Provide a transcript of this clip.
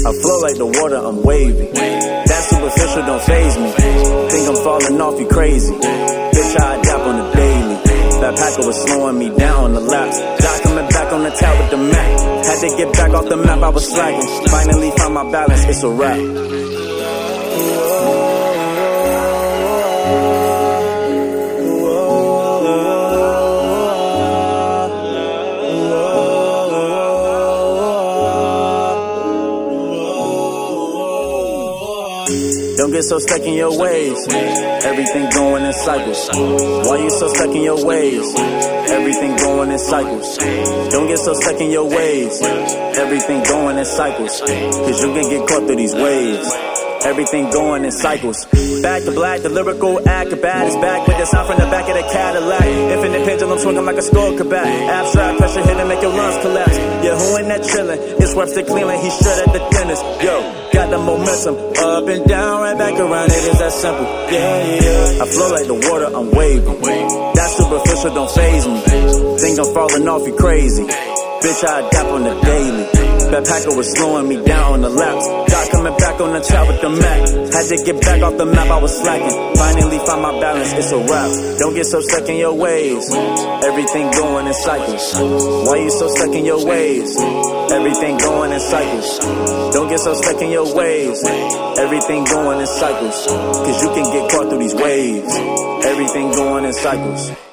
I flow like the water, I'm wavy. That superficial don't faze me. Think I'm falling off, you crazy. Bitch, I adapt on the daily. That packer was slowing me down on the laps. Doc, coming back on the tower with the Mac. Had to get back off the map, I was slacking. Finally found my balance, it's a wrap. Don't get so stuck in your ways. Everything going in cycles. Why you so stuck in your ways? Everything going in cycles. Don't get so stuck in your ways. Everything going in cycles. Cause you can get caught through these waves. Everything going in cycles. Back to black, the lyrical act. The bat is back with the sound from the back of the Cadillac. Infinite pendulum swinging like a skullcap. Abstract pressure hit and make your lungs collapse. Yeah, who in that chilling? It's reps to cleaning. He's shut at the dentist. Yo, got the momentum. Up and down, right back around. It is that simple. Yeah. I flow like the water, I'm waving. That superficial don't faze me. Think I'm falling off, you crazy. Bitch, I adapt on the daily. That packer was slowing me down on the laps. Doc coming back on the track with the Mac. Had to get back off the map, I was slacking. Finally found my balance, it's a wrap. Don't get so stuck in your ways. Everything going in cycles. Why you so stuck in your ways? Everything going in cycles. Don't get so stuck in your ways. Everything going in cycles. Cause you can get caught through these waves. Everything going in cycles.